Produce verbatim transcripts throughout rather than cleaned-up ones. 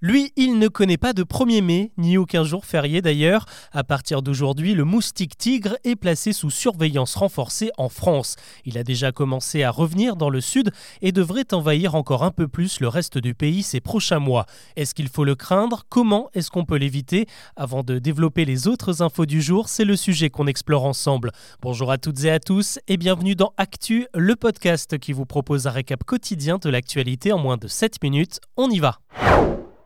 Lui, il ne connaît pas de premier mai, ni aucun jour férié d'ailleurs. À partir d'aujourd'hui, le moustique-tigre est placé sous surveillance renforcée en France. Il a déjà commencé à revenir dans le sud et devrait envahir encore un peu plus le reste du pays ces prochains mois. Est-ce qu'il faut le craindre ? Comment est-ce qu'on peut l'éviter ? Avant de développer les autres infos du jour, c'est le sujet qu'on explore ensemble. Bonjour à toutes et à tous et bienvenue dans Actu, le podcast qui vous propose un récap quotidien de l'actualité en moins de sept minutes. On y va !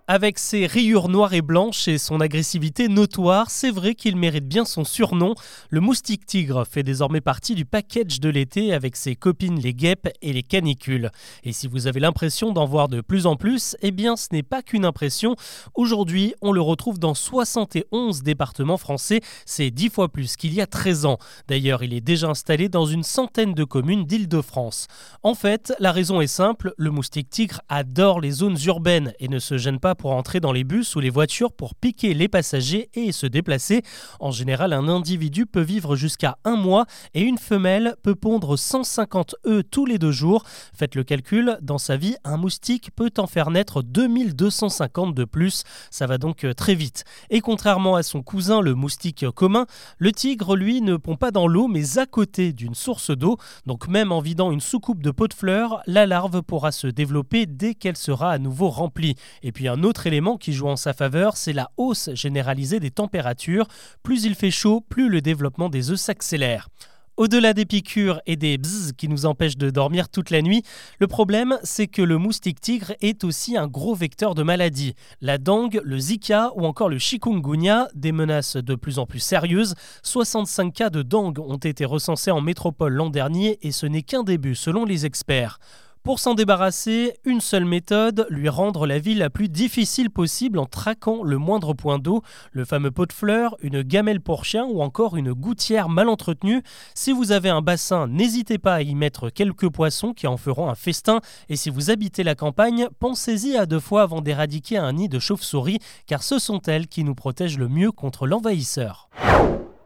Avec ses rayures noires et blanches et son agressivité notoire, c'est vrai qu'il mérite bien son surnom. Le moustique-tigre fait désormais partie du package de l'été avec ses copines les guêpes et les canicules. Et si vous avez l'impression d'en voir de plus en plus, eh bien ce n'est pas qu'une impression. Aujourd'hui, on le retrouve dans soixante et onze départements français, c'est dix fois plus qu'il y a treize ans. D'ailleurs, il est déjà installé dans une centaine de communes d'Île-de-France. En fait, la raison est simple, le moustique-tigre adore les zones urbaines et ne se gêne pas pour entrer dans les bus ou les voitures pour piquer les passagers et se déplacer. En général, un individu peut vivre jusqu'à un mois et une femelle peut pondre cent cinquante œufs tous les deux jours. Faites le calcul, dans sa vie, un moustique peut en faire naître deux mille deux cent cinquante de plus. Ça va donc très vite. Et contrairement à son cousin, le moustique commun, le tigre, lui, ne pond pas dans l'eau mais à côté d'une source d'eau. Donc même en vidant une soucoupe de pots de fleurs, la larve pourra se développer dès qu'elle sera à nouveau remplie. Et puis un Un autre élément qui joue en sa faveur, c'est la hausse généralisée des températures. Plus il fait chaud, plus le développement des œufs s'accélère. Au-delà des piqûres et des bzzz qui nous empêchent de dormir toute la nuit, le problème c'est que le moustique-tigre est aussi un gros vecteur de maladies. La dengue, le zika ou encore le chikungunya, des menaces de plus en plus sérieuses. soixante-cinq cas de dengue ont été recensés en métropole l'an dernier et ce n'est qu'un début selon les experts. Pour s'en débarrasser, une seule méthode, lui rendre la vie la plus difficile possible en traquant le moindre point d'eau, le fameux pot de fleurs, une gamelle pour chien ou encore une gouttière mal entretenue. Si vous avez un bassin, n'hésitez pas à y mettre quelques poissons qui en feront un festin. Et si vous habitez la campagne, pensez-y à deux fois avant d'éradiquer un nid de chauve-souris, car ce sont elles qui nous protègent le mieux contre l'envahisseur.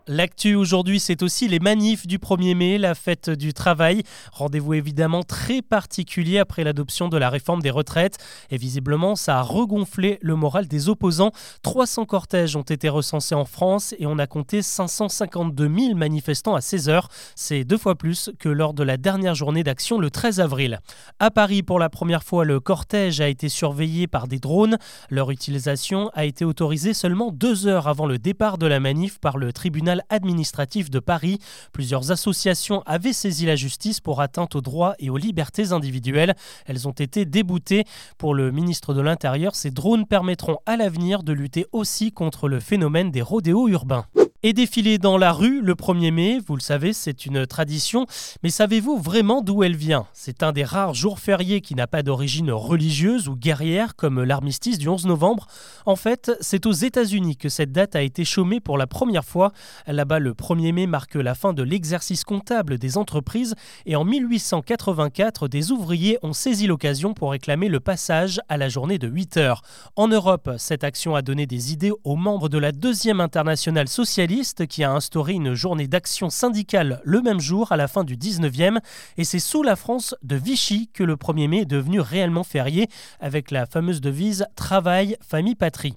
L'actu aujourd'hui, c'est aussi les manifs du premier mai, la fête du travail. Rendez-vous évidemment très particulier après l'adoption de la réforme des retraites. Et visiblement, ça a regonflé le moral des opposants. trois cents cortèges ont été recensés en France et on a compté cinq cent cinquante-deux mille manifestants à seize heures. C'est deux fois plus que lors de la dernière journée d'action le treize avril. À Paris, pour la première fois, le cortège a été surveillé par des drones. Leur utilisation a été autorisée seulement deux heures avant le départ de la manif par le tribunal administratif de Paris. Plusieurs associations avaient saisi la justice pour atteinte aux droits et aux libertés individuelles. Elles ont été déboutées. Pour le ministre de l'Intérieur, ces drones permettront à l'avenir de lutter aussi contre le phénomène des rodéos urbains. Et défiler dans la rue le premier mai, vous le savez, c'est une tradition. Mais savez-vous vraiment d'où elle vient ? C'est un des rares jours fériés qui n'a pas d'origine religieuse ou guerrière, comme l'armistice du onze novembre. En fait, c'est aux États-Unis que cette date a été chômée pour la première fois. Là-bas, le premier mai marque la fin de l'exercice comptable des entreprises. Et en mille huit cent quatre-vingt-quatre, des ouvriers ont saisi l'occasion pour réclamer le passage à la journée de huit heures. En Europe, cette action a donné des idées aux membres de la deuxième Internationale Socialiste, qui a instauré une journée d'action syndicale le même jour à la fin du dix-neuvième. Et c'est sous la France de Vichy que le premier mai est devenu réellement férié avec la fameuse devise « Travail, famille, patrie ».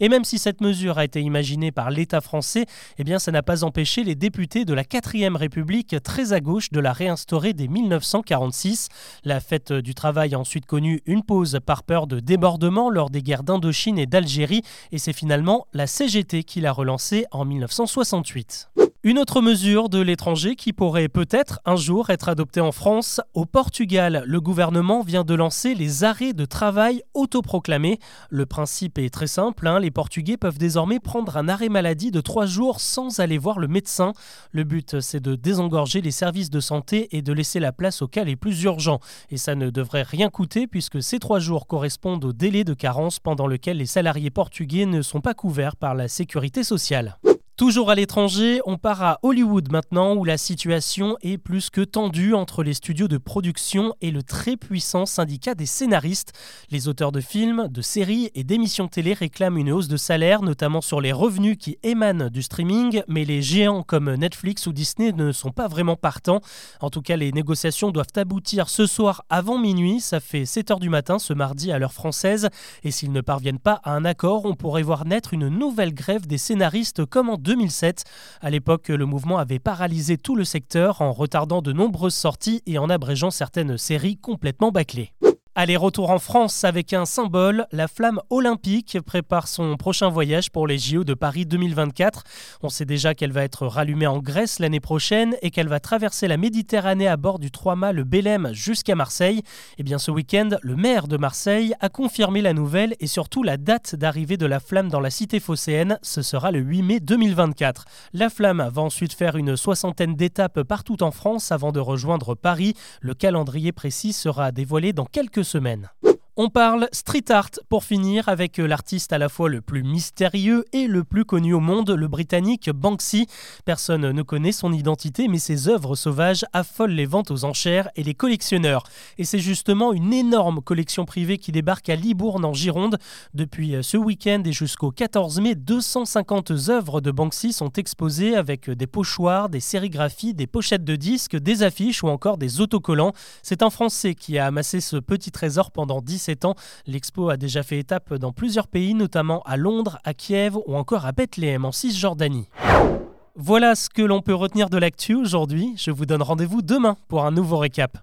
Et même si cette mesure a été imaginée par l'État français, eh bien ça n'a pas empêché les députés de la quatrième République très à gauche de la réinstaurer dès mille neuf cent quarante-six. La fête du travail a ensuite connu une pause par peur de débordement lors des guerres d'Indochine et d'Algérie. Et c'est finalement la C G T qui l'a relancée en mille neuf cent soixante-huit. Une autre mesure de l'étranger qui pourrait peut-être un jour être adoptée en France. Au Portugal, le gouvernement vient de lancer les arrêts de travail autoproclamés. Le principe est très simple, hein. Les Portugais peuvent désormais prendre un arrêt maladie de trois jours sans aller voir le médecin. Le but, c'est de désengorger les services de santé et de laisser la place aux cas les plus urgents. Et ça ne devrait rien coûter puisque ces trois jours correspondent au délai de carence pendant lequel les salariés portugais ne sont pas couverts par la sécurité sociale. Toujours à l'étranger, on part à Hollywood maintenant, où la situation est plus que tendue entre les studios de production et le très puissant syndicat des scénaristes. Les auteurs de films, de séries et d'émissions télé réclament une hausse de salaire, notamment sur les revenus qui émanent du streaming, mais les géants comme Netflix ou Disney ne sont pas vraiment partants. En tout cas, les négociations doivent aboutir ce soir avant minuit, ça fait sept heures du matin ce mardi à l'heure française, et s'ils ne parviennent pas à un accord, on pourrait voir naître une nouvelle grève des scénaristes comme en deux mille sept. À l'époque, le mouvement avait paralysé tout le secteur en retardant de nombreuses sorties et en abrégeant certaines séries complètement bâclées. Allez, retour en France avec un symbole, la flamme olympique prépare son prochain voyage pour les J O de Paris deux mille vingt-quatre. On sait déjà qu'elle va être rallumée en Grèce l'année prochaine et qu'elle va traverser la Méditerranée à bord du trois-mâts le Belém jusqu'à Marseille. Et bien ce week-end, le maire de Marseille a confirmé la nouvelle et surtout la date d'arrivée de la flamme dans la cité phocéenne. Ce sera le huit mai deux mille vingt-quatre. La flamme va ensuite faire une soixantaine d'étapes partout en France avant de rejoindre Paris. Le calendrier précis sera dévoilé dans quelques semaine. On parle street art pour finir avec l'artiste à la fois le plus mystérieux et le plus connu au monde, le Britannique Banksy. Personne ne connaît son identité, mais ses œuvres sauvages affolent les ventes aux enchères et les collectionneurs. Et c'est justement une énorme collection privée qui débarque à Libourne en Gironde. Depuis ce week-end et jusqu'au quatorze mai, deux cent cinquante œuvres de Banksy sont exposées avec des pochoirs, des sérigraphies, des pochettes de disques, des affiches ou encore des autocollants. C'est un Français qui a amassé ce petit trésor pendant dix-sept ans. L'expo a déjà fait étape dans plusieurs pays, notamment à Londres, à Kiev ou encore à Belém en Cisjordanie. Voilà ce que l'on peut retenir de l'actu aujourd'hui. Je vous donne rendez-vous demain pour un nouveau récap.